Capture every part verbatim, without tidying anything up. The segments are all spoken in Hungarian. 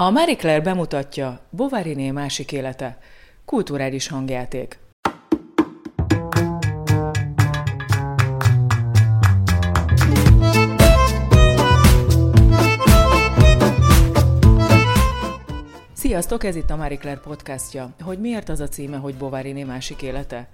A Marie Claire bemutatja Bovaryné másik élete, kulturális hangjáték. Sziasztok, ez itt a Marie Claire podcastja. Hogy miért az a címe, hogy Bovaryné másik élete?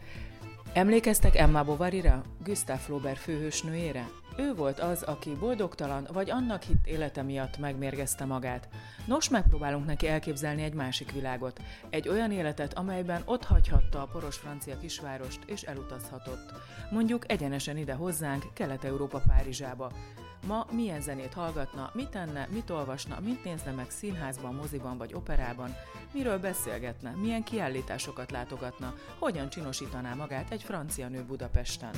Emlékeztek Emma Bovaryra, Gustave Flaubert főhősnőjére? Ő volt az, aki boldogtalan vagy annak hitt élete miatt megmérgezte magát. Nos, megpróbálunk neki elképzelni egy másik világot. Egy olyan életet, amelyben ott hagyhatta a poros francia kisvárost és elutazhatott. Mondjuk egyenesen ide hozzánk, Kelet-Európa Párizsába. Ma milyen zenét hallgatna, mit enne, mit olvasna, mit nézne meg színházban, moziban vagy operában, miről beszélgetne, milyen kiállításokat látogatna, hogyan csinosítaná magát egy francia nő Budapesten.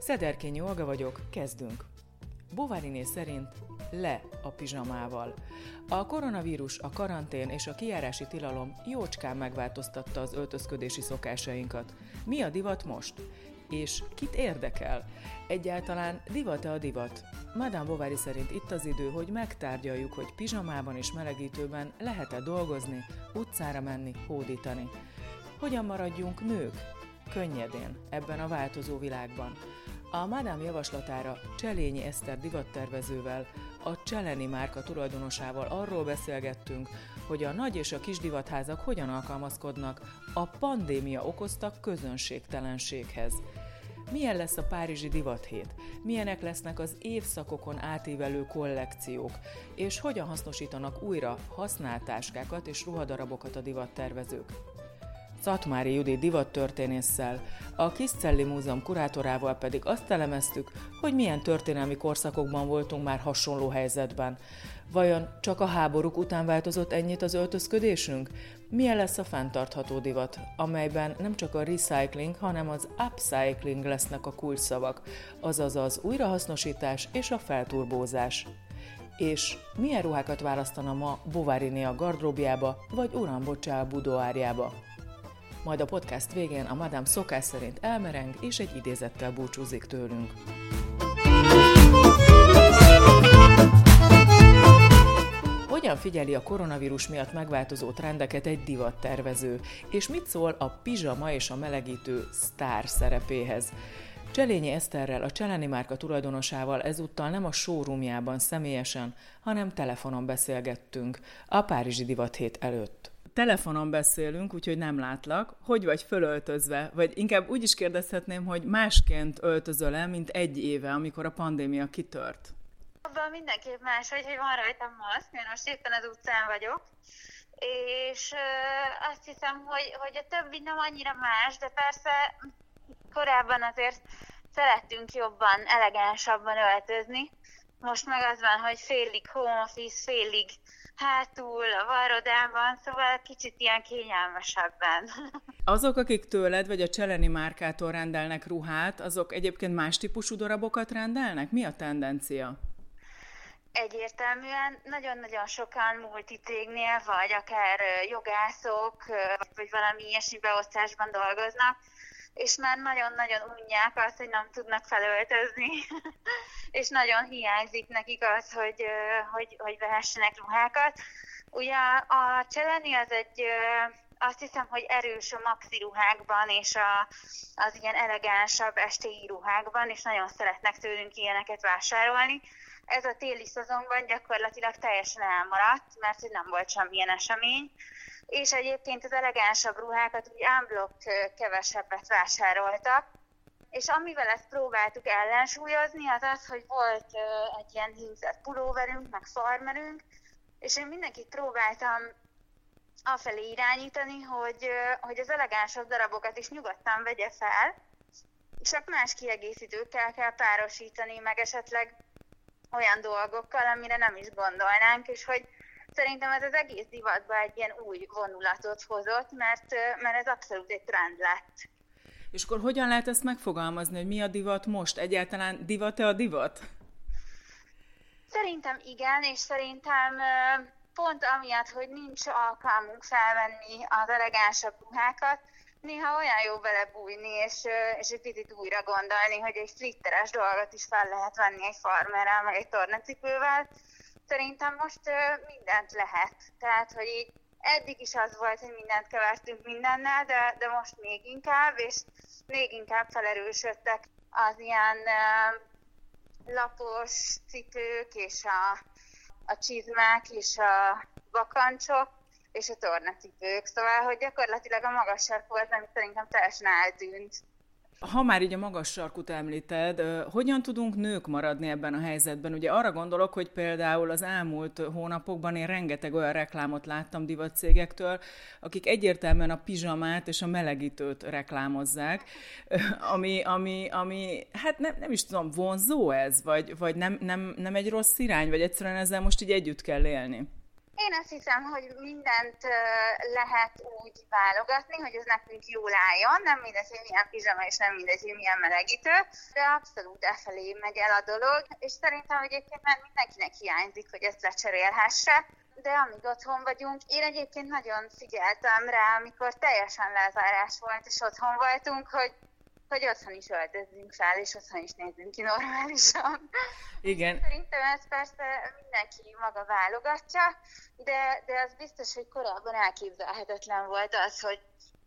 Szederkényi Olga vagyok, kezdünk! Bovaryné szerint le a pizsamával. A koronavírus, a karantén és a kijárási tilalom jócskán megváltoztatta az öltözködési szokásainkat. Mi a divat most? És kit érdekel? Egyáltalán divat-e a divat? Madame Bovary szerint itt az idő, hogy megtárgyaljuk, hogy pizsamában és melegítőben lehet-e dolgozni, utcára menni, hódítani. Hogyan maradjunk nők? Könnyedén, ebben a változó világban. A Madame javaslatára Cselényi Eszter divattervezővel, a Cselényi márka tulajdonosával arról beszélgettünk, hogy a nagy és a kis divatházak hogyan alkalmazkodnak a pandémia okozta közönségtelenséghez. Milyen lesz a Párizsi Divathét? Milyenek lesznek az évszakokon átívelő kollekciók? És hogyan hasznosítanak újra használt táskákat és ruhadarabokat a divattervezők? Szatmári Judi divattörténésszel, a Kiscelli Múzeum kurátorával pedig azt elemeztük, hogy milyen történelmi korszakokban voltunk már hasonló helyzetben. Vajon csak a háborúk után változott ennyit az öltözködésünk? Milyen lesz a fenntartható divat, amelyben nem csak a recycling, hanem az upcycling lesznek a kulcsszavak, azaz az újrahasznosítás és a felturbózás? És milyen ruhákat választana ma Bovaryné a gardróbjába vagy Uram bocsá a budoárjába? Majd a podcast végén a Madame szokás szerint elmereng és egy idézettel búcsúzik tőlünk. Hogyan figyeli a koronavírus miatt megváltozó trendeket egy divattervező, és mit szól a pizsama és a melegítő sztár szerepéhez? Cselényi Eszterrel, a Cselényi márka tulajdonosával ezúttal nem a showroomjában személyesen, hanem telefonon beszélgettünk a Párizsi Divathét előtt. Telefonon beszélünk, úgyhogy nem látlak. Hogy vagy fölöltözve? Vagy inkább úgy is kérdezhetném, hogy másként öltözöl el, mint egy éve, amikor a pandémia kitört? Abban mindenképp más, hogy van rajtam maszk, én most éppen az utcán vagyok, és azt hiszem, hogy, hogy a többi nem annyira más, de persze korábban azért szerettünk jobban, elegánsabban öltözni. Most meg az van, hogy félig home office, félig hátul, a varrodában, szóval kicsit ilyen kényelmesebben. Azok, akik tőled vagy a Cselényi márkától rendelnek ruhát, azok egyébként más típusú darabokat rendelnek? Mi a tendencia? Egyértelműen nagyon-nagyon sokan multicégnél, vagy akár jogászok, vagy valami ilyesmi beosztásban dolgoznak, és már nagyon-nagyon unják azt, hogy nem tudnak felöltözni, és nagyon hiányzik nekik az, hogy, hogy, hogy vehessenek ruhákat. Ugye a Cselényi az egy, azt hiszem, hogy erős a maxi ruhákban, és a, az ilyen elegánsabb esti ruhákban, és nagyon szeretnek tőlünk ilyeneket vásárolni. Ez a téli szezonban gyakorlatilag teljesen elmaradt, mert hogy nem volt semmilyen esemény. És egyébként az elegánsabb ruhákat úgy ámblokk kevesebbet vásároltak, és amivel ezt próbáltuk ellensúlyozni, az az, hogy volt egy ilyen hímzett pulóverünk, meg farmerünk, és én mindenkit próbáltam afelé irányítani, hogy, hogy az elegánsabb darabokat is nyugodtan vegye fel, csak más kiegészítőkkel kell párosítani, meg esetleg olyan dolgokkal, amire nem is gondolnánk, és hogy szerintem ez az egész divatban egy ilyen új vonulatot hozott, mert, mert ez abszolút egy trend lett. És akkor hogyan lehet ezt megfogalmazni, hogy mi a divat most? Egyáltalán divat-e a divat? Szerintem igen, és szerintem pont amiatt, hogy nincs alkalmunk felvenni az elegánsabb ruhákat, Néha olyan jó belebújni, és, és egy picit újra gondolni, hogy egy flitteres dolgot is fel lehet venni egy farmerrel, meg egy tornacipővel. Szerintem most mindent lehet. Tehát, hogy így eddig is az volt, hogy mindent kevertünk mindennel, de, de most még inkább, és még inkább felerősödtek az ilyen lapos cipők, és a, a csizmák, és a bakancsok, és a tornacipők. Szóval, hogy gyakorlatilag a magas sarkú volt, ami szerintem teljesen eltűnt. Ha már így a magas sarkút említed, hogyan tudunk nők maradni ebben a helyzetben? Ugye arra gondolok, hogy például az elmúlt hónapokban én rengeteg olyan reklámot láttam divatcégektől, akik egyértelműen a pizsamát és a melegítőt reklámozzák, ami, ami, ami hát nem, nem is tudom, vonzó ez, vagy, vagy nem, nem, nem egy rossz irány, vagy egyszerűen ezzel most így együtt kell élni? Én azt hiszem, hogy mindent lehet úgy válogatni, hogy ez nekünk jól álljon, nem mindegy, hogy milyen pizsama, és nem mindegy, hogy milyen melegítő, de abszolút efelé megy el a dolog, és szerintem egyébként már mindenkinek hiányzik, hogy ezt lecserélhesse, de amíg otthon vagyunk, én egyébként nagyon figyeltem rá, amikor teljesen lezárás volt, és otthon voltunk, hogy hogy otthon is öltözzünk fel, és otthon is nézzünk ki normálisan. Igen. Szerintem ezt persze mindenki maga válogatja, de, de az biztos, hogy korábban elképzelhetetlen volt az, hogy,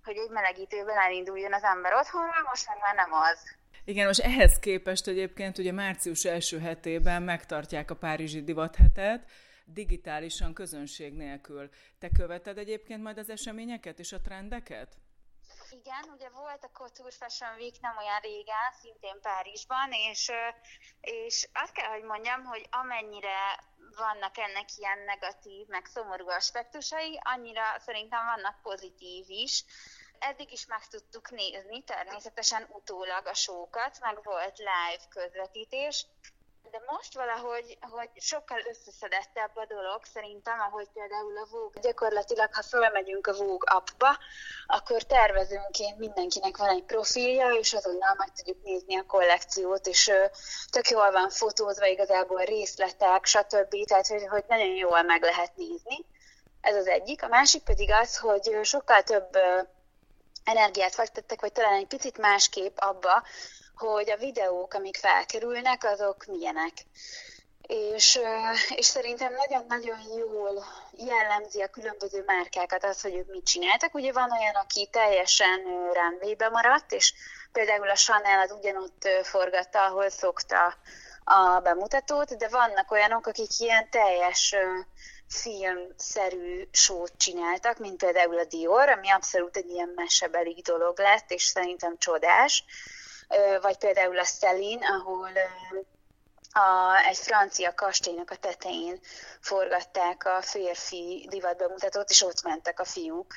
hogy egy melegítőben elinduljon az ember otthonról, most már nem az. Igen, most ehhez képest egyébként ugye március első hetében megtartják a Párizsi Divathetet, digitálisan, közönség nélkül. Te követed egyébként majd az eseményeket és a trendeket? Igen, ugye volt a Couture Fashion Week nem olyan régen, szintén Párizsban, és, és azt kell, hogy mondjam, hogy amennyire vannak ennek ilyen negatív, meg szomorú aspektusai, annyira szerintem vannak pozitív is. Eddig is meg tudtuk nézni természetesen utólag a show-kat, meg volt live közvetítés, de most valahogy hogy sokkal összeszedettebb a dolog szerintem, ahogy például a Vogue. Gyakorlatilag, ha felmegyünk a Vogue appba, akkor tervezőnként mindenkinek van egy profilja, és azonnal meg tudjuk nézni a kollekciót, és tök jól van fotózva igazából részletek, stb. Tehát, hogy, hogy nagyon jól meg lehet nézni. Ez az egyik. A másik pedig az, hogy sokkal több energiát fektettek, vagy talán egy picit másképp abba, hogy a videók, amik felkerülnek, azok milyenek. És, és szerintem nagyon-nagyon jól jellemzi a különböző márkákat az, hogy ők mit csináltak. Ugye van olyan, aki teljesen runway-be maradt, és például a Chanel az ugyanott forgatta, ahol szokta a bemutatót, de vannak olyanok, akik ilyen teljes filmszerű sót csináltak, mint például a Dior, ami abszolút egy ilyen mesebeli dolog lett, és szerintem csodás. Vagy például a Celine, ahol a, egy francia kastélynak a tetején forgatták a férfi divatbemutatót, és ott mentek a fiúk,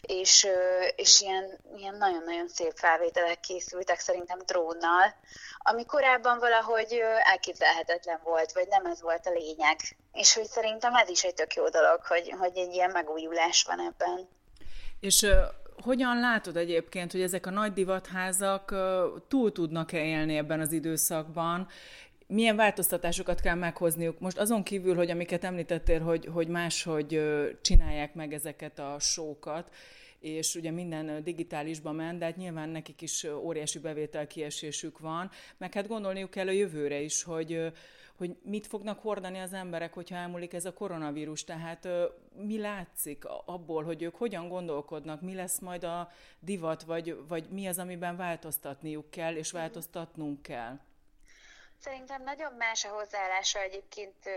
és, és ilyen, ilyen nagyon-nagyon szép felvételek készültek szerintem drónnal, ami korábban valahogy elképzelhetetlen volt, vagy nem ez volt a lényeg. És hogy szerintem ez is egy tök jó dolog, hogy, hogy egy ilyen megújulás van ebben. És... Hogyan látod egyébként, hogy ezek a nagy divatházak túl tudnak-e élni ebben az időszakban? Milyen változtatásokat kell meghozniuk? Most azon kívül, hogy amiket említettél, hogy, hogy máshogy csinálják meg ezeket a show-kat, és ugye minden digitálisban ment, de hát nyilván nekik is óriási bevételkiesésük van, meg hát gondolniuk kell a jövőre is, hogy, hogy mit fognak hordani az emberek, hogyha elmúlik ez a koronavírus, tehát mi látszik abból, hogy ők hogyan gondolkodnak, mi lesz majd a divat, vagy, vagy mi az, amiben változtatniuk kell, és változtatnunk kell. Szerintem nagyon más a hozzáállása egyébként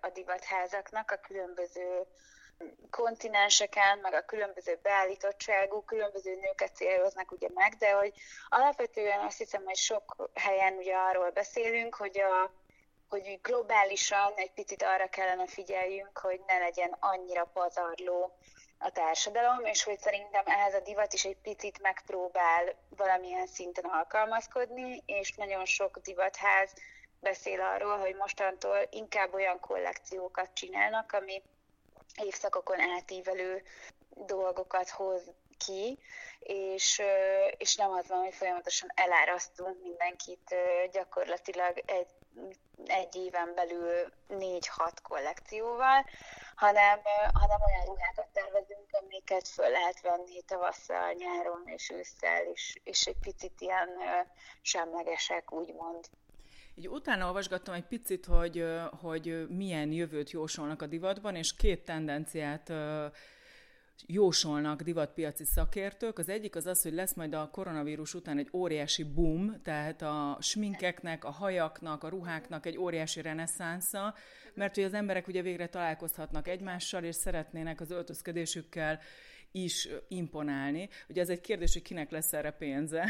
a divatházaknak a különböző kontinenseken, meg a különböző beállítottságú, különböző nőket céloznak ugye meg, de hogy alapvetően azt hiszem, hogy sok helyen ugye arról beszélünk, hogy, a, hogy globálisan egy picit arra kellene figyeljünk, hogy ne legyen annyira pazarló a társadalom, és hogy szerintem ehhez a divat is egy picit megpróbál valamilyen szinten alkalmazkodni, és nagyon sok divatház beszél arról, hogy mostantól inkább olyan kollekciókat csinálnak, ami évszakokon átívelő dolgokat hoz ki, és, és nem az van, hogy folyamatosan elárasztunk mindenkit gyakorlatilag egy egy éven belül négy-hat kollekcióval, hanem, hanem olyan ruhákat tervezünk, amiket föl lehet venni tavasszal, nyáron és ősszel, és, és egy picit ilyen semlegesek, úgymond. Így utána olvasgattam egy picit, hogy, hogy milyen jövőt jósolnak a divatban, és két tendenciát jósolnak divatpiaci szakértők. Az egyik az az, hogy lesz majd a koronavírus után egy óriási boom, tehát a sminkeknek, a hajaknak, a ruháknak egy óriási reneszánsza, mert hogy az emberek ugye végre találkozhatnak egymással, és szeretnének az öltözködésükkel is imponálni. Ugye ez egy kérdés, hogy kinek lesz erre pénze.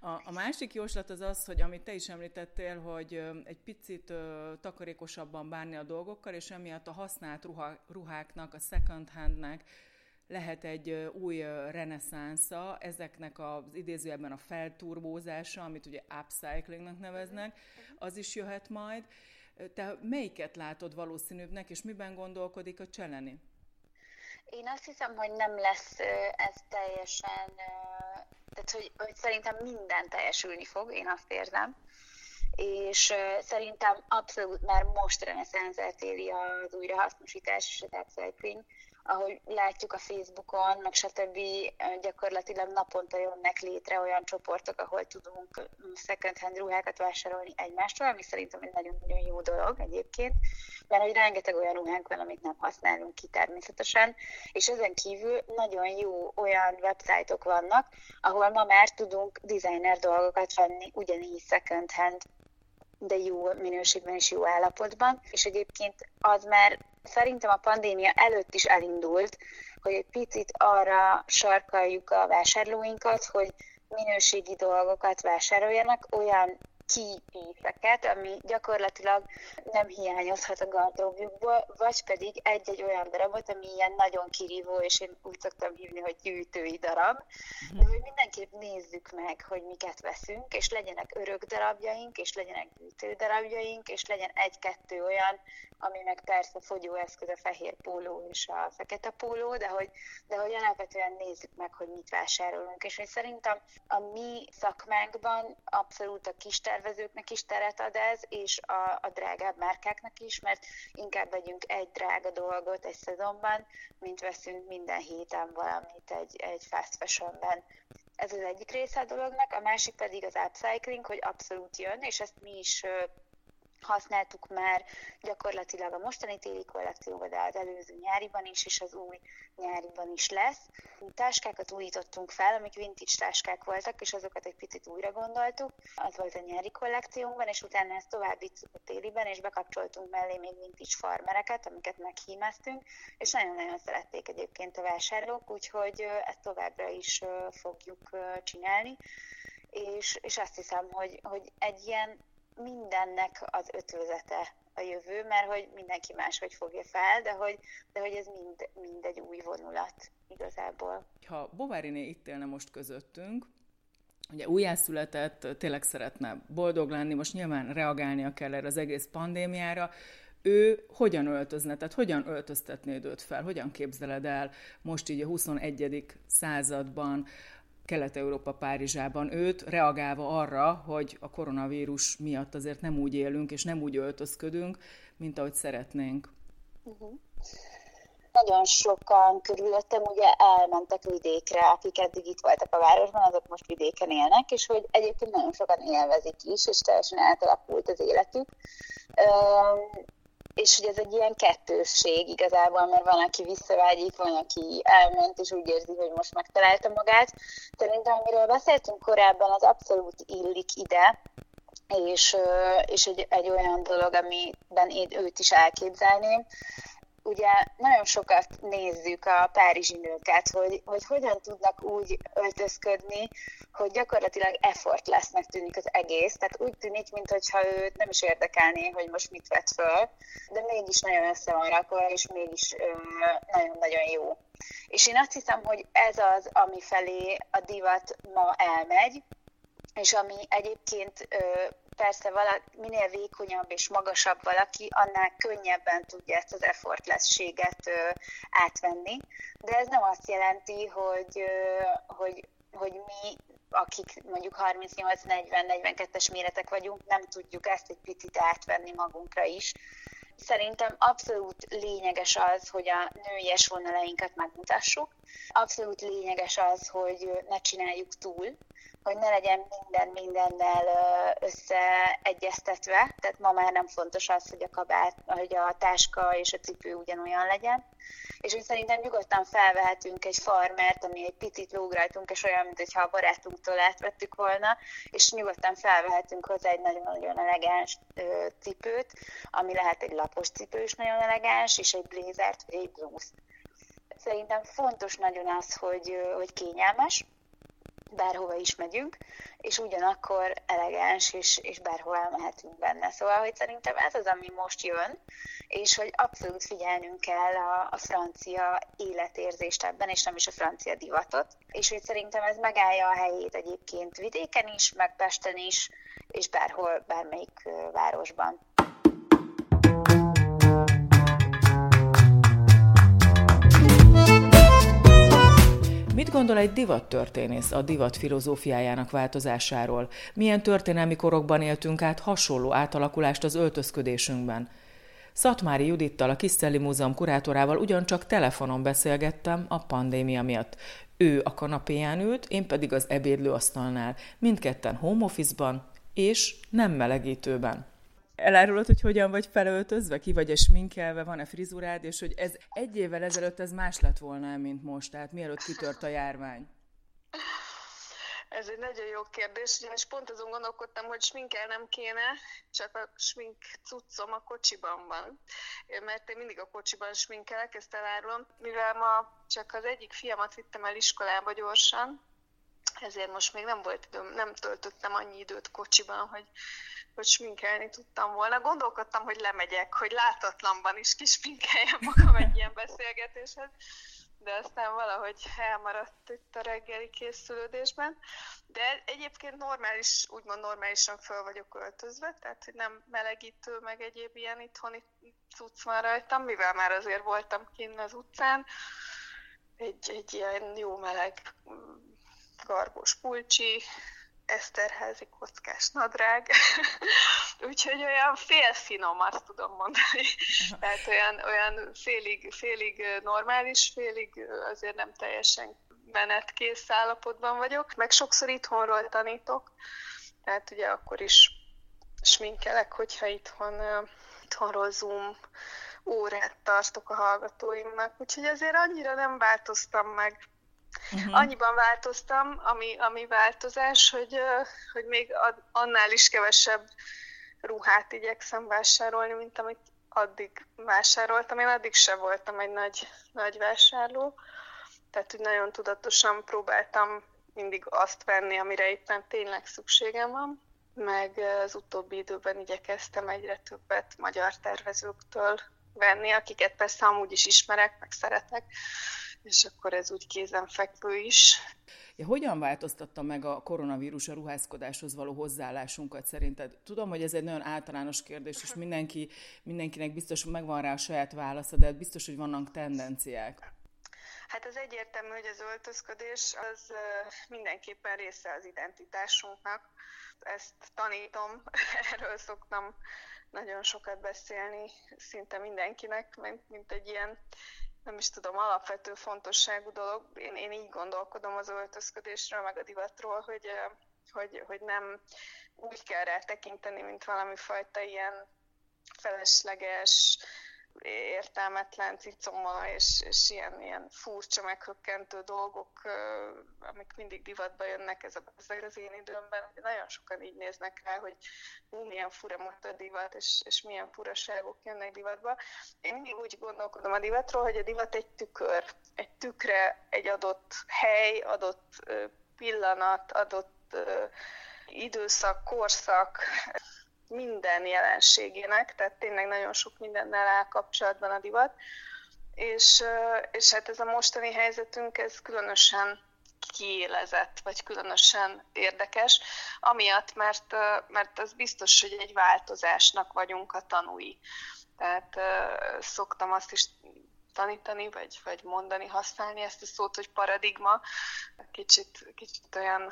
A, a másik jóslat az az, hogy amit te is említettél, hogy egy picit ö, takarékosabban bánni a dolgokkal, és emiatt a használt ruha, ruháknak, a second handnek lehet egy új reneszánsza, ezeknek az idézőjelben a felturbózása, amit ugye upcyclingnak neveznek, az is jöhet majd. Te melyiket látod valószínűbbnek, és miben gondolkodik a Cselényi? Én azt hiszem, hogy nem lesz ez teljesen, tehát hogy, hogy szerintem minden teljesülni fog, én azt érzem, és szerintem abszolút már most reneszánszát éli az újrahasznosítás és az upcycling, ahogy látjuk a Facebookon, meg stb. Gyakorlatilag naponta jönnek létre olyan csoportok, ahol tudunk second-hand ruhákat vásárolni egymástól, ami szerintem egy nagyon-nagyon jó dolog egyébként, mert hogy rengeteg olyan ruhánk van, amit nem használunk ki természetesen, és ezen kívül nagyon jó olyan websájtok vannak, ahol ma már tudunk designer dolgokat venni, ugyanígy second-hand, de jó minőségben és jó állapotban, és egyébként az már szerintem a pandémia előtt is elindult, hogy egy picit arra sarkaljuk a vásárlóinkat, hogy minőségi dolgokat vásároljanak, olyan kipíszeket, ami gyakorlatilag nem hiányozhat a gardróbjukból, vagy pedig egy-egy olyan darabot, ami ilyen nagyon kirívó, és én úgy szoktam hívni, hogy gyűjtői darab. De hogy mindenképp nézzük meg, hogy miket veszünk, és legyenek örök darabjaink, és legyenek gyűjtő darabjaink, és legyen egy-kettő olyan, ami meg persze fogyóeszköz a fehér póló és a fekete póló, de hogy, de hogy alapvetően nézzük meg, hogy mit vásárolunk. És szerintem a mi szakmánkban abszolút a kis tervezőknek is teret ad ez, és a, a drágább márkáknak is, mert inkább vegyünk egy drága dolgot egy szezonban, mint veszünk minden héten valamit egy, egy fast fashionben. Ez az egyik része a dolognak, a másik pedig az upcycling, hogy abszolút jön, és ezt mi is használtuk már gyakorlatilag a mostani téli kollekcióban, de az előző nyáriban is, és az új nyáriban is lesz. Táskákat újítottunk fel, amik vintage táskák voltak, és azokat egy picit újra gondoltuk. Az volt a nyári kollekciónkban, és utána ezt tovább vittük a téliben, és bekapcsoltunk mellé még vintage farmereket, amiket meghímeztünk, és nagyon-nagyon szerették egyébként a vásárlók, úgyhogy ezt továbbra is fogjuk csinálni. És, és azt hiszem, hogy, hogy egy ilyen mindennek az ötvözete a jövő, mert hogy mindenki máshogy fogja fel, de hogy, de hogy ez mind, mind egy új vonulat igazából. Ha Bovaryné itt élne most közöttünk, ugye újjászületett, tényleg szeretne boldog lenni, most nyilván reagálnia kell erre az egész pandémiára, ő hogyan öltözne, tehát hogyan öltöztetnéd őt fel, hogyan képzeled el most így a huszonegyedik században, Kelet-Európa Párizsában őt, reagálva arra, hogy a koronavírus miatt azért nem úgy élünk, és nem úgy öltözködünk, mint ahogy szeretnénk. Uh-huh. Nagyon sokan körülöttem ugye elmentek vidékre, akik eddig itt voltak a városban, azok most vidéken élnek, és hogy egyébként nagyon sokan élvezik is, és teljesen átalakult az életük. Um, És hogy ez egy ilyen kettősség igazából, mert van, aki visszavágyik, van, aki elment, és úgy érzi, hogy most megtalálta magát. Szerintem, amiről beszéltünk korábban, az abszolút illik ide, és, és egy, egy olyan dolog, amiben én őt is elképzelném. Ugye nagyon sokat nézzük a párizsi nőket, hogy, hogy hogyan tudnak úgy öltözködni, hogy gyakorlatilag effortlessnek tűnik az egész, tehát úgy tűnik, mintha őt nem is érdekelné, hogy most mit vett föl, de mégis nagyon össze van rakva, és mégis nagyon-nagyon jó. És én azt hiszem, hogy ez az, ami felé a divat ma elmegy, és ami egyébként persze valaki, minél vékonyabb és magasabb valaki, annál könnyebben tudja ezt az effortlességet átvenni. De ez nem azt jelenti, hogy, hogy, hogy mi akik mondjuk harmincnyolc negyven negyvenkettes méretek vagyunk, nem tudjuk ezt egy picit átvenni magunkra is. Szerintem abszolút lényeges az, hogy a nőies vonalainkat megmutassuk. Abszolút lényeges az, hogy ne csináljuk túl, hogy ne legyen minden mindennel összeegyeztetve. Tehát ma már nem fontos az, hogy a kabát, hogy a táska és a cipő ugyanolyan legyen. És úgy szerintem nyugodtan felvehetünk egy farmert, ami egy picit lóg rajtunk, és olyan, mintha a barátunktól átvettük volna, és nyugodtan felvehetünk hozzá egy nagyon-nagyon elegáns cipőt, ami lehet egy lapos cipő is nagyon elegáns, és egy blézert, vagy egy blúzt. Szerintem fontos nagyon az, hogy, hogy kényelmes, bárhova is megyünk, és ugyanakkor elegáns, és, és bárhol elmehetünk benne. Szóval, hogy szerintem ez az, ami most jön, és hogy abszolút figyelnünk kell a, a francia életérzést ebben, és nem is a francia divatot. És hogy szerintem ez megállja a helyét egyébként vidéken is, meg Pesten is, és bárhol, bármelyik városban. Mit gondol egy divattörténész a divat filozófiájának változásáról? Milyen történelmi korokban éltünk át hasonló átalakulást az öltözködésünkben? Szatmári Judittal, a Kiscelli Múzeum kurátorával ugyancsak telefonon beszélgettem a pandémia miatt. Ő a kanapéján ült, én pedig az ebédlőasztalnál, mindketten home office-ban és nem melegítőben. Elárulod, hogy hogyan vagy felöltözve, ki vagy-e sminkelve, van-e frizurád, és hogy ez egy évvel ezelőtt ez más lett volna, mint most, tehát mielőtt kitört a járvány? Ez egy nagyon jó kérdés, és pont azon gondolkodtam, hogy sminkelnem kéne, csak a smink cuccom a kocsiban van, mert én mindig a kocsiban sminkelek, ezt elárulom. Mivel ma csak az egyik fiamat vittem el iskolába gyorsan, ezért most még nem volt időm, nem töltöttem annyi időt kocsiban, hogy hogy sminkelni tudtam volna. Gondolkodtam, hogy lemegyek, hogy látatlanban is kisminkeljem magam egy ilyen beszélgetéshez, de aztán valahogy elmaradt itt a reggeli készülődésben. De egyébként normális, úgymond normálisan föl vagyok öltözve, tehát hogy nem melegítő, meg egyéb ilyen itthoni cucc van rajtam, mivel már azért voltam kinn az utcán. Egy, egy ilyen jó meleg garbós pulcsi, eszterházi kockás nadrág, úgyhogy olyan félfinom, azt tudom mondani. Tehát olyan, olyan félig, félig normális, félig azért nem teljesen menetkész állapotban vagyok. Meg sokszor itthonról tanítok, tehát ugye akkor is sminkelek, hogyha itthon, itthonról Zoom órát tartok a hallgatóimnak, úgyhogy azért annyira nem változtam meg. Uh-huh. Annyiban változtam, ami, ami változás, hogy, hogy még annál is kevesebb ruhát igyekszem vásárolni, mint amit addig vásároltam. Én addig sem voltam egy nagy, nagy vásárló, tehát úgy nagyon tudatosan próbáltam mindig azt venni, amire éppen tényleg szükségem van, meg az utóbbi időben igyekeztem egyre többet magyar tervezőktől venni, akiket persze amúgy is ismerek, meg szeretek, és akkor ez úgy kézenfekvő is. Ja, hogyan változtatta meg a koronavírus a ruházkodáshoz való hozzáállásunkat szerinted? Tudom, hogy ez egy nagyon általános kérdés, és mindenki, mindenkinek biztos megvan rá a saját válasza, de biztos, hogy vannak tendenciák. Hát az egyértelmű, hogy az öltözködés az mindenképpen része az identitásunknak. Ezt tanítom, erről szoktam nagyon sokat beszélni szinte mindenkinek, mint, mint egy ilyen, nem is tudom, alapvető fontosságú dolog. Én, én így gondolkodom az öltözködésről, meg a divatról, hogy, hogy, hogy nem úgy kell rá tekinteni, mint valami fajta ilyen felesleges, értelmetlen cicoma, és, és ilyen, ilyen furcsa, meghökkentő dolgok, amik mindig divatba jönnek, ez az én időmben. Nagyon sokan így néznek rá, hogy hú, milyen fura most a divat, és, és milyen furaságok jönnek divatba. Én mindig úgy gondolkodom a divatról, hogy a divat egy tükör, egy tükre, egy adott hely, adott pillanat, adott időszak, korszak, minden jelenségének, tehát tényleg nagyon sok mindennel áll kapcsolatban a divat, és, és hát ez a mostani helyzetünk, ez különösen kiélezett, vagy különösen érdekes, amiatt, mert, mert az biztos, hogy egy változásnak vagyunk a tanúi. Tehát szoktam azt is tanítani, vagy, vagy mondani, használni ezt a szót, hogy paradigma. Kicsit, kicsit olyan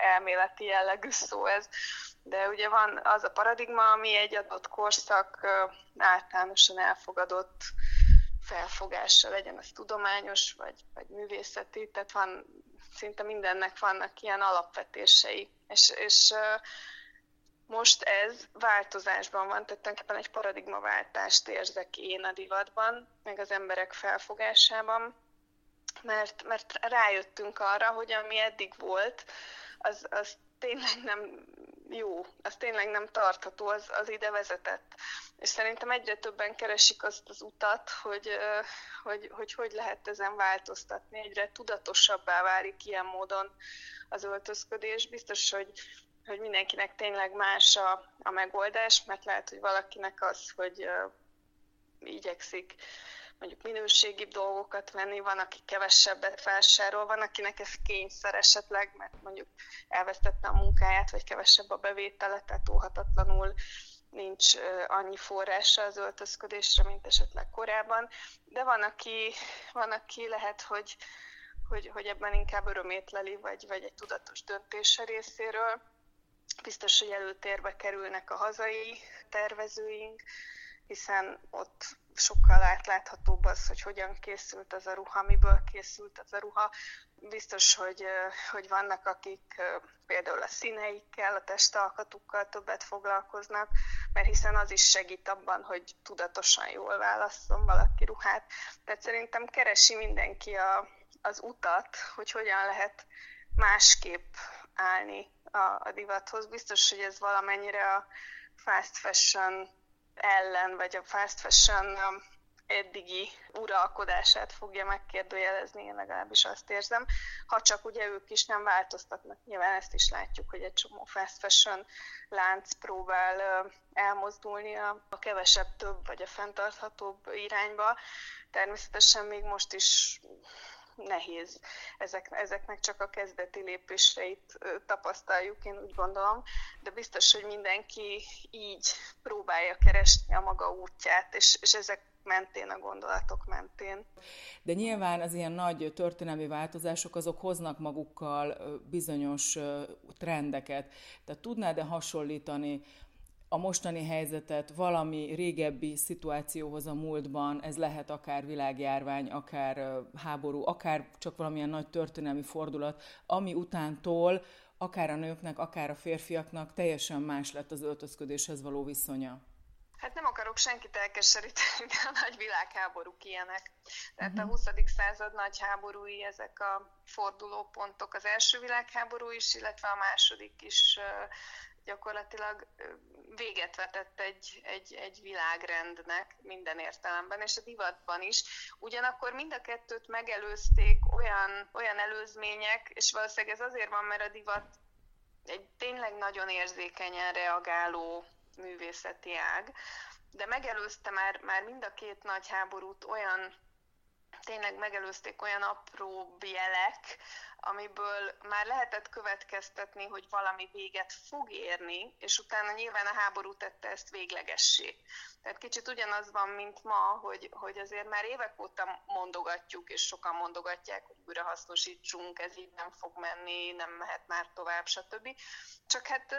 elméleti jellegű szó ez. De ugye van az a paradigma, ami egy adott korszak általánosan elfogadott felfogása, legyen az tudományos, vagy, vagy művészeti, tehát van, szinte mindennek vannak ilyen alapvetései. És, és most ez változásban van, tehát tulajdonképpen egy paradigmaváltást érzek én a divatban, meg az emberek felfogásában, mert, mert rájöttünk arra, hogy ami eddig volt, az, az tényleg nem jó, az tényleg nem tartható, az, az ide vezetett. És szerintem egyre többen keresik azt az utat, hogy hogy, hogy hogy lehet ezen változtatni, egyre tudatosabbá válik ilyen módon az öltözködés. Biztos, hogy, hogy mindenkinek tényleg más a, a megoldás, mert lehet, hogy valakinek az, hogy uh, igyekszik mondjuk minőségibb dolgokat venni, van, aki kevesebbet vásárol, van, akinek ez kényszer esetleg, mert mondjuk elvesztette a munkáját, vagy kevesebb a bevétele, tehát óhatatlanul nincs annyi forrása az öltözködésre, mint esetleg korábban, de van, aki, van, aki lehet, hogy, hogy, hogy ebben inkább örömét leli, vagy, vagy egy tudatos döntés részéről. Biztos, hogy előtérbe kerülnek a hazai tervezőink, hiszen ott sokkal átláthatóbb az, hogy hogyan készült az a ruha, miből készült az a ruha. Biztos, hogy, hogy vannak, akik például a színeikkel, a testalkatukkal többet foglalkoznak, mert hiszen az is segít abban, hogy tudatosan jól válasszon valaki ruhát. Tehát szerintem keresi mindenki a, az utat, hogy hogyan lehet másképp állni a, a divathoz. Biztos, hogy ez valamennyire a fast fashion ellen, vagy a fast fashion eddigi uralkodását fogja megkérdőjelezni, én legalábbis azt érzem. Ha csak ugye ők is nem változtatnak, nyilván ezt is látjuk, hogy egy csomó fast fashion lánc próbál elmozdulni a kevesebb több, vagy a fenntarthatóbb irányba. Természetesen még most is nehéz. Ezek, ezeknek csak a kezdeti lépéseit tapasztaljuk, én úgy gondolom, de biztos, hogy mindenki így próbálja keresni a maga útját, és, és ezek mentén, a gondolatok mentén. De nyilván az ilyen nagy történelmi változások, azok hoznak magukkal bizonyos trendeket. Tehát tudnád-e hasonlítani a mostani helyzetet valami régebbi szituációhoz a múltban? Ez lehet akár világjárvány, akár háború, akár csak valamilyen nagy történelmi fordulat, ami utántól akár a nőknek, akár a férfiaknak teljesen más lett az öltözködéshez való viszonya. Hát nem akarok senkit elkeseríteni, de a nagy világháborúk ilyenek. Tehát uh-huh. a huszadik század nagy háborúi, ezek a fordulópontok, az első világháború is, illetve a második is gyakorlatilag véget vetett egy, egy, egy világrendnek minden értelemben, és a divatban is. Ugyanakkor mind a kettőt megelőzték olyan, olyan előzmények, és valószínűleg ez azért van, mert a divat egy tényleg nagyon érzékenyen reagáló művészeti ág, de megelőzte már, már mind a két nagy háborút olyan, tényleg megelőzték olyan apróbb jelek, amiből már lehetett következtetni, hogy valami véget fog érni, és utána nyilván a háború tette ezt véglegessé. Tehát kicsit ugyanaz van, mint ma, hogy, hogy azért már évek óta mondogatjuk, és sokan mondogatják, hogy újra hasznosítsunk, ez így nem fog menni, nem mehet már tovább, stb. Csak hát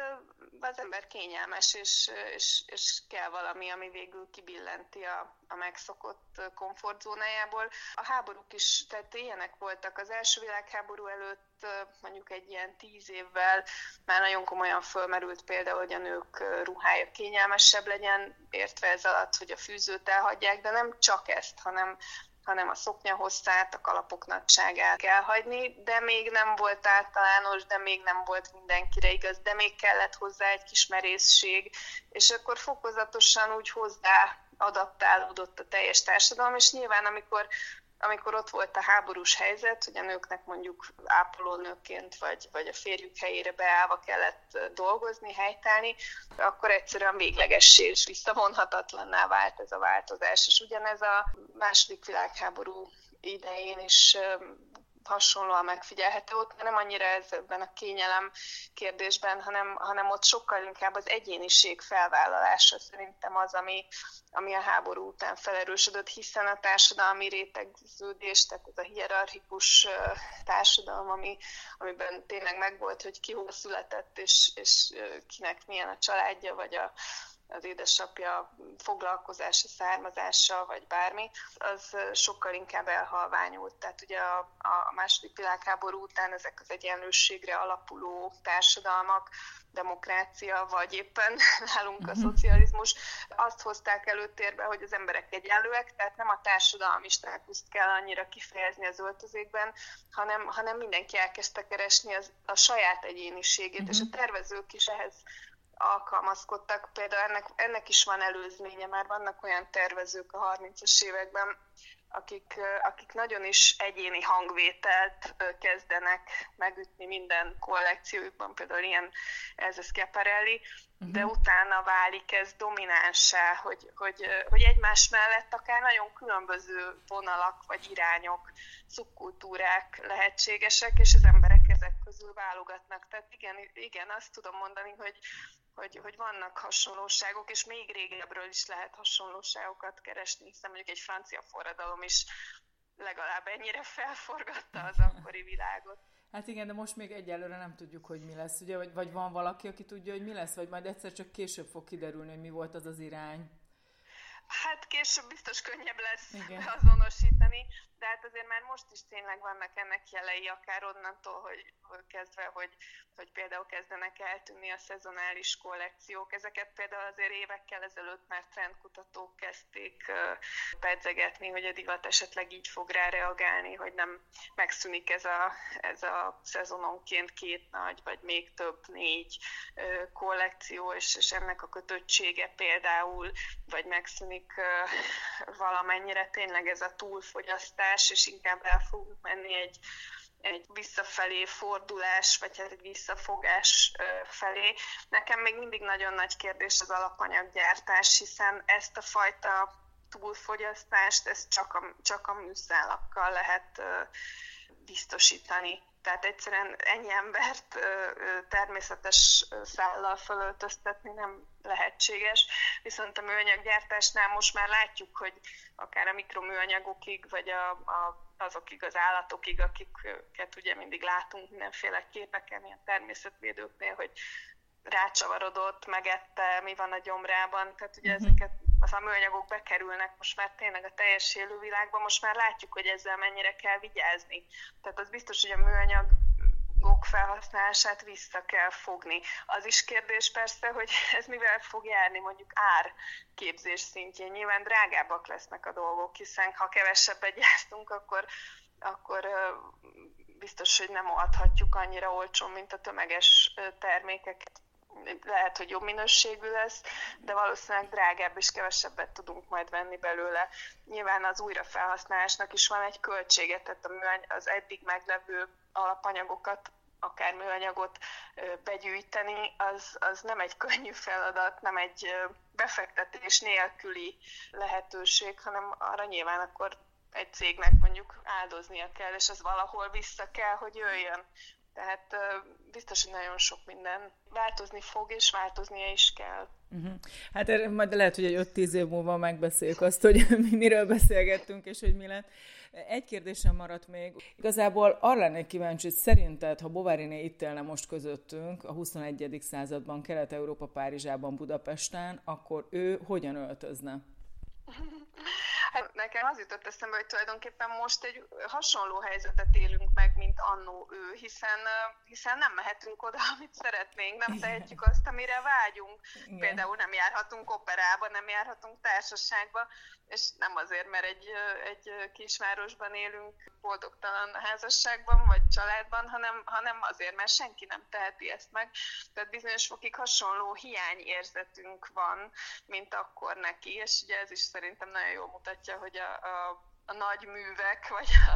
az ember kényelmes, és, és, és kell valami, ami végül kibillenti a, a megszokott komfortzónájából. A háborúk is, tehát ilyenek voltak. Az első világháború előtt mondjuk egy ilyen tíz évvel már nagyon komolyan fölmerült például, hogy a nők ruhája kényelmesebb legyen, értve ez alatt, hogy a fűzőt elhagyják, de nem csak ezt, hanem, hanem a szoknya hosszát, a kalapok nagyságát kell hagyni, de még nem volt általános, de még nem volt mindenkire igaz, de még kellett hozzá egy kis merészség, és akkor fokozatosan úgy hozzá adaptálódott a teljes társadalom, és nyilván amikor Amikor ott volt a háborús helyzet, hogy a nőknek mondjuk ápolónőként vagy, vagy a férjük helyére beállva kellett dolgozni, helytállni, akkor egyszerűen véglegessé és visszavonhatatlanná vált ez a változás. És ugyanez a második világháború idején is hasonlóan megfigyelhető, ott nem annyira ez ebben a kényelem kérdésben, hanem, hanem ott sokkal inkább az egyéniség felvállalása szerintem az, ami, ami a háború után felerősödött, hiszen a társadalmi rétegződés, tehát ez a hierarchikus társadalom, ami, amiben tényleg megvolt, hogy ki hol született, és, és kinek milyen a családja, vagy a az édesapja foglalkozása, származása, vagy bármi, az sokkal inkább elhalványult. Tehát ugye a, a második világháború után ezek az egyenlőségre alapuló társadalmak, demokrácia, vagy éppen nálunk a szocializmus, azt hozták előtérbe, hogy az emberek egyenlőek, tehát nem a társadalmi státuszt kell annyira kifejezni az öltözékben, hanem, hanem mindenki elkezdte keresni az, a saját egyéniségét, mm-hmm. és a tervezők is ehhez alkalmazkodtak. Például ennek, ennek is van előzménye, már vannak olyan tervezők a harmincas években, akik, akik nagyon is egyéni hangvételt kezdenek megütni minden kollekciójukban, például ilyen ez a Schiaparelli, uh-huh. de utána válik ez dominánsá, hogy, hogy, hogy egymás mellett akár nagyon különböző vonalak vagy irányok, szubkultúrák lehetségesek, és az emberek ezek közül válogatnak. Tehát igen, igen azt tudom mondani, hogy Hogy, hogy vannak hasonlóságok, és még régebbről is lehet hasonlóságokat keresni, hiszen mondjuk egy francia forradalom is legalább ennyire felforgatta az akkori világot. Hát igen, de most még egyelőre nem tudjuk, hogy mi lesz, ugye? Vagy, vagy van valaki, aki tudja, hogy mi lesz, vagy majd egyszer csak később fog kiderülni, hogy mi volt az az irány. Hát később biztos könnyebb lesz igen. azonosítani, de hát azért már most is tényleg vannak ennek jelei, akár onnantól, hogy, hogy kezdve, hogy, hogy például kezdenek eltűnni a szezonális kollekciók. Ezeket például azért évekkel ezelőtt már trendkutatók kezdték uh, pedzegetni, hogy a divat esetleg így fog rá reagálni, hogy nem megszűnik ez a, ez a szezononként két nagy, vagy még több négy uh, kollekció, és, és ennek a kötöttsége például, vagy megszűnik valamennyire tényleg ez a túlfogyasztás, és inkább el fogunk menni egy, egy visszafelé fordulás, vagy hát egy visszafogás felé. Nekem még mindig nagyon nagy kérdés az alapanyaggyártás, hiszen ezt a fajta túlfogyasztást ezt csak a, csak a műszálakkal lehet biztosítani. Tehát egyszerűen ennyi embert természetes szállal felöltöztetni nem lehetséges, viszont a műanyaggyártásnál most már látjuk, hogy akár a mikroműanyagokig, vagy a, a, azokig az állatokig, akiket ugye mindig látunk mindenféle képeken, ilyen természetvédőknél, hogy rácsavarodott, megette, mi van a gyomrában, tehát ugye mm-hmm. ezeket az a műanyagok bekerülnek most már tényleg a teljes élővilágban, most már látjuk, hogy ezzel mennyire kell vigyázni. Tehát az biztos, hogy a műanyagok felhasználását vissza kell fogni. Az is kérdés persze, hogy ez mivel fog járni mondjuk árképzés szintjén. Nyilván drágábbak lesznek a dolgok, hiszen ha kevesebbet gyártunk, akkor, akkor biztos, hogy nem adhatjuk annyira olcsón, mint a tömeges termékeket. Lehet, hogy jobb minőségű lesz, de valószínűleg drágább és kevesebbet tudunk majd venni belőle. Nyilván az újrafelhasználásnak is van egy költsége, tehát az eddig meglevő alapanyagokat, akár műanyagot begyűjteni, az, az nem egy könnyű feladat, nem egy befektetés nélküli lehetőség, hanem arra nyilván akkor egy cégnek mondjuk áldoznia kell, és az valahol vissza kell, hogy jöjjön. Tehát biztos, hogy nagyon sok minden változni fog, és változnia is kell. Uh-huh. Hát majd lehet, hogy egy öt-tíz év múlva megbeszéljük azt, hogy mi, miről beszélgettünk, és hogy mi lett. Egy kérdésem maradt még. Igazából arra lennék kíváncsi, hogy szerinted, ha Bovaryné itt élne most közöttünk, a huszonegyedik században, Kelet-Európa, Párizsában, Budapesten, akkor ő hogyan öltözne? Hát nekem az jutott eszembe, hogy tulajdonképpen most egy hasonló helyzetet élünk meg, mint annó ő, hiszen, hiszen nem mehetünk oda, amit szeretnénk, nem tehetjük azt, amire vágyunk. Igen. Például nem járhatunk operába, nem járhatunk társaságba, és nem azért, mert egy, egy kisvárosban élünk boldogtalan házasságban vagy családban, hanem, hanem azért, mert senki nem teheti ezt meg. Tehát bizonyos fokig hasonló hiányérzetünk van, mint akkor neki, és ugye ez is szerintem nagyon jól mutatja, hogy a, a, a nagy művek vagy a,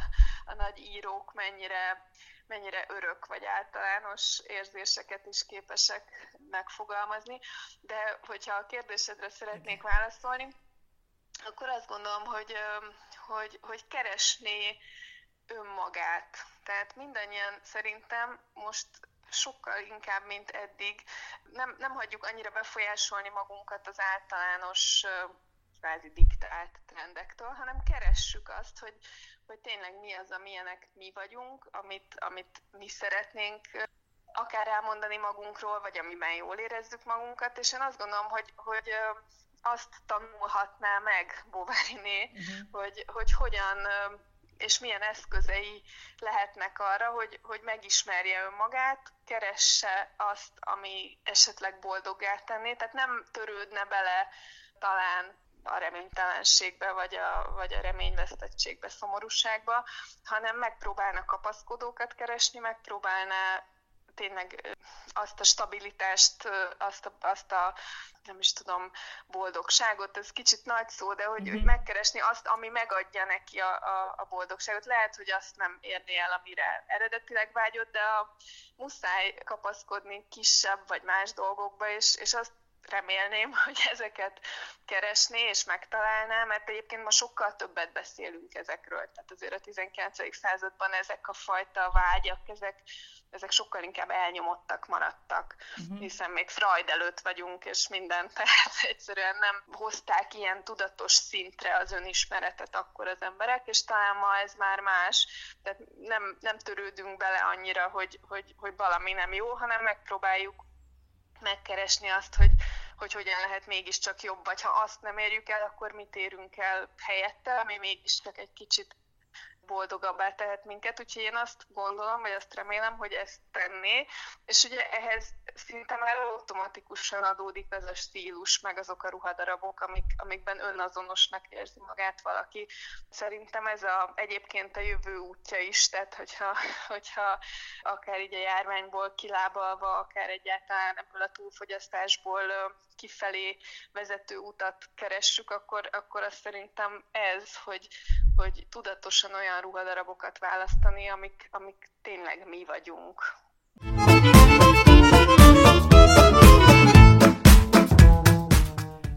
a nagy írók mennyire, mennyire örök vagy általános érzéseket is képesek megfogalmazni. De hogyha a kérdésedre szeretnék válaszolni, akkor azt gondolom, hogy, hogy, hogy keresné önmagát. Tehát mindannyian szerintem most sokkal inkább, mint eddig nem, nem hagyjuk annyira befolyásolni magunkat az általános kvázi diktált trendektől, hanem keressük azt, hogy, hogy tényleg mi az, amilyenek mi vagyunk, amit, amit mi szeretnénk akár elmondani magunkról, vagy amiben jól érezzük magunkat, és én azt gondolom, hogy, hogy azt tanulhatná meg Bovaryné, uh-huh. hogy, hogy hogyan és milyen eszközei lehetnek arra, hogy, hogy megismerje önmagát, keresse azt, ami esetleg boldoggá tenné, tehát nem törődne bele talán a reménytelenségbe, vagy a, vagy a reményvesztettségbe, szomorúságba, hanem megpróbálna kapaszkodókat keresni, megpróbálna tényleg azt a stabilitást, azt a, azt a nem is tudom, boldogságot, ez kicsit nagy szó, de hogy, mm-hmm. hogy megkeresni azt, ami megadja neki a, a, a boldogságot. Lehet, hogy azt nem érni el, amire eredetileg vágyott, de a, muszáj kapaszkodni kisebb vagy más dolgokba, és, és azt remélném, hogy ezeket keresni és megtalálnám, mert egyébként ma sokkal többet beszélünk ezekről. Tehát azért a tizenkilencedik században ezek a fajta vágyak, ezek, ezek sokkal inkább elnyomottak maradtak, uh-huh. hiszen még Freud előtt vagyunk, és minden, tehát egyszerűen nem hozták ilyen tudatos szintre az önismeretet akkor az emberek, és talán ma ez már más, tehát nem, nem törődünk bele annyira, hogy, hogy, hogy valami nem jó, hanem megpróbáljuk megkeresni azt, hogy, hogy hogyan lehet mégiscsak jobb, vagy ha azt nem érjük el, akkor mit érünk el helyette, ami mégiscsak egy kicsit boldogabbá tehet minket. Úgyhogy én azt gondolom, vagy azt remélem, hogy ezt tenné. És ugye ehhez szinte már automatikusan adódik ez a stílus, meg azok a ruhadarabok, amik, amikben önazonosnak érzi magát valaki. Szerintem ez a, egyébként a jövő útja is, tehát hogyha, hogyha akár így a járványból kilábalva, akár egyáltalán ebből a túlfogyasztásból kifelé vezető utat keressük, akkor, akkor azt szerintem ez, hogy, hogy tudatosan olyan ruhadarabokat választani, amik, amik tényleg mi vagyunk.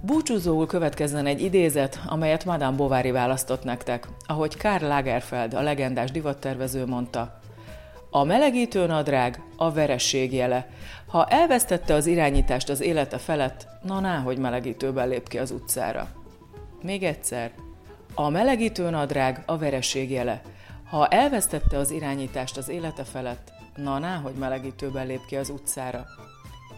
Búcsúzóul következzen egy idézet, amelyet Madame Bovary választott nektek. Ahogy Karl Lagerfeld, a legendás divattervező mondta, a melegítő nadrág a veresség jele. Ha elvesztette az irányítást az élete felett, na náhogy melegítőben lép ki az utcára. Még egyszer. A melegítő nadrág a vereség jele. Ha elvesztette az irányítást az élete felett, na náhogy melegítőben lép ki az utcára.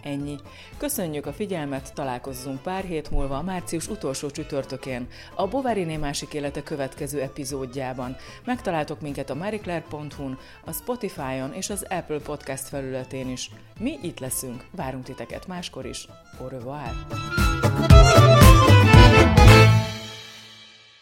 Ennyi. Köszönjük a figyelmet, találkozzunk pár hét múlva, március utolsó csütörtökén, a Bovaryné másik élete következő epizódjában. Megtaláltok minket a marie claire pont hu n, a Spotify-on és az Apple Podcast felületén is. Mi itt leszünk, várunk titeket máskor is. Au revoir!